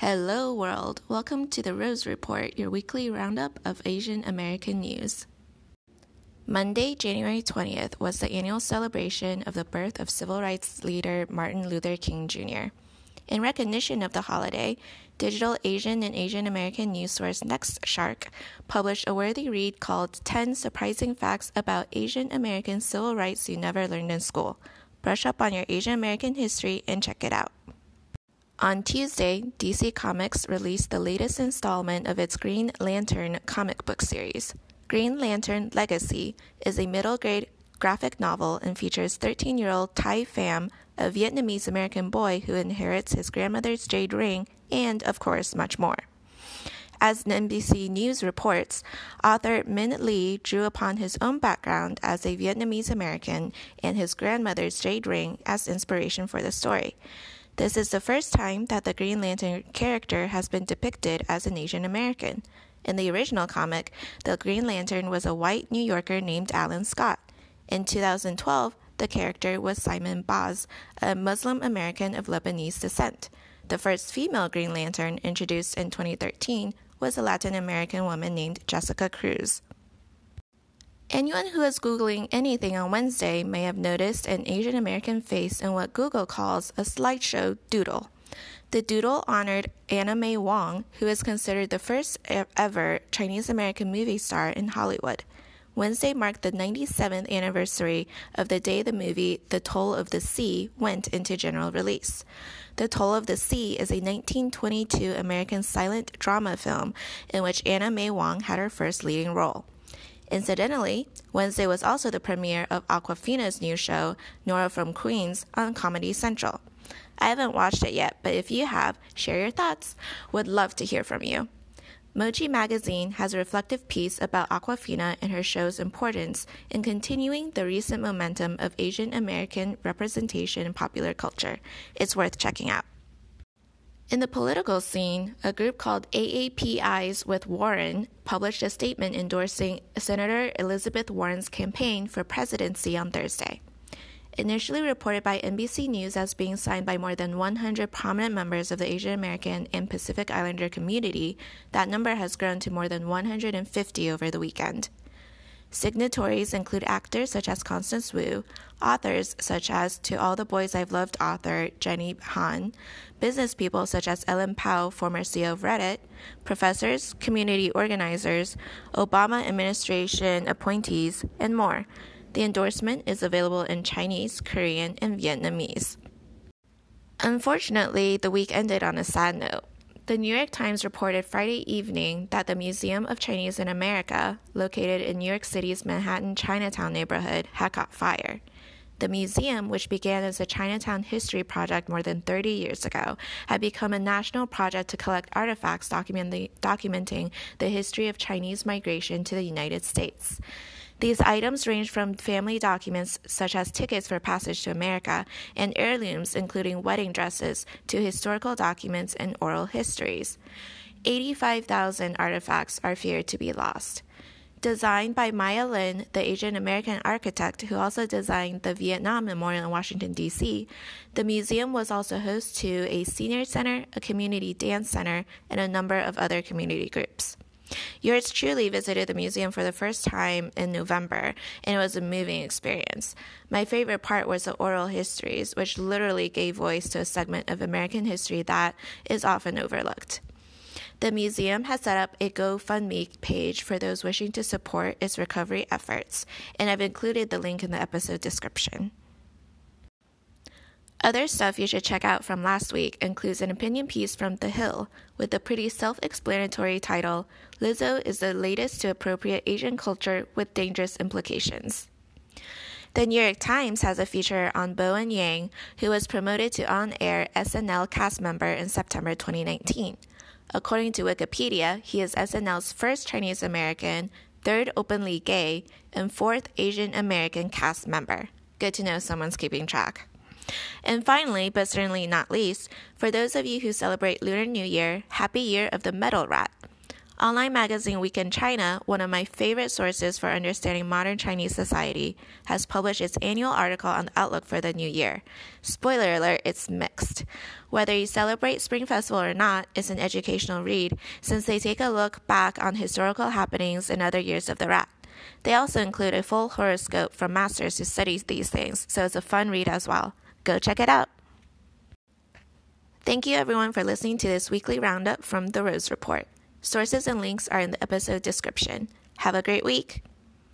Hello world, welcome to the Rose Report, your weekly roundup of Asian American news. Monday, January 20th was the annual celebration of the birth of civil rights leader Martin Luther King Jr. In recognition of the holiday, digital Asian and Asian American news source NextShark published a worthy read called 10 Surprising Facts About Asian American Civil Rights You Never Learned in School. Brush up on your Asian American history and check it out. On Tuesday, DC Comics released the latest installment of its Green Lantern comic book series. Green Lantern Legacy is a middle-grade graphic novel and features 13-year-old Thai Pham, a Vietnamese-American boy who inherits his grandmother's jade ring and, of course, much more. As NBC News reports, author Minh Lee drew upon his own background as a Vietnamese-American and his grandmother's jade ring as inspiration for the story. This is the first time that the Green Lantern character has been depicted as an Asian American. In the original comic, the Green Lantern was a white New Yorker named Alan Scott. In 2012, the character was Simon Baz, a Muslim American of Lebanese descent. The first female Green Lantern, introduced in 2013, was a Latin American woman named Jessica Cruz. Anyone who is Googling anything on Wednesday may have noticed an Asian American face in what Google calls a slideshow doodle. The doodle honored Anna May Wong, who is considered the first ever Chinese American movie star in Hollywood. Wednesday marked the 97th anniversary of the day the movie The Toll of the Sea went into general release. The Toll of the Sea is a 1922 American silent drama film in which Anna May Wong had her first leading role. Incidentally, Wednesday was also the premiere of Awkwafina's new show, Nora from Queens, on Comedy Central. I haven't watched it yet, but if you have, share your thoughts. Would love to hear from you. Mochi Magazine has a reflective piece about Awkwafina and her show's importance in continuing the recent momentum of Asian American representation in popular culture. It's worth checking out. In the political scene, a group called AAPIs with Warren published a statement endorsing Senator Elizabeth Warren's campaign for presidency on Thursday. Initially reported by NBC News as being signed by more than 100 prominent members of the Asian American and Pacific Islander community, that number has grown to more than 150 over the weekend. Signatories include actors such as Constance Wu, authors such as To All the Boys I've Loved author Jenny Han, business people such as Ellen Pao, former CEO of Reddit, professors, community organizers, Obama administration appointees, and more. The endorsement is available in Chinese, Korean, and Vietnamese. Unfortunately, the week ended on a sad note. The New York Times reported Friday evening that the Museum of Chinese in America, located in New York City's Manhattan Chinatown neighborhood, had caught fire. The museum, which began as a Chinatown history project more than 30 years ago, had become a national project to collect artifacts documenting the history of Chinese migration to the United States. These items range from family documents such as tickets for passage to America and heirlooms including wedding dresses to historical documents and oral histories. 85,000 artifacts are feared to be lost. Designed by Maya Lin, the Asian American architect who also designed the Vietnam Memorial in Washington, D.C., the museum was also host to a senior center, a community dance center, and a number of other community groups. Yours truly visited the museum for the first time in November, and it was a moving experience. My favorite part was the oral histories, which literally gave voice to a segment of American history that is often overlooked. The museum has set up a GoFundMe page for those wishing to support its recovery efforts, and I've included the link in the episode description. Other stuff you should check out from last week includes an opinion piece from The Hill with the pretty self-explanatory title, Lizzo is the latest to appropriate Asian culture with dangerous implications. The New York Times has a feature on Bowen Yang, who was promoted to on-air SNL cast member in September 2019. According to Wikipedia, he is SNL's first Chinese American, third openly gay, and fourth Asian American cast member. Good to know someone's keeping track. And finally, but certainly not least, for those of you who celebrate Lunar New Year, Happy Year of the Metal Rat. Online magazine Week in China, one of my favorite sources for understanding modern Chinese society, has published its annual article on the outlook for the new year. Spoiler alert, it's mixed. Whether you celebrate Spring Festival or not, it's an educational read since they take a look back on historical happenings and other years of the rat. They also include a full horoscope from masters who study these things, so it's a fun read as well. Go check it out. Thank you everyone for listening to this weekly roundup from The Rose Report. Sources and links are in the episode description. Have a great week!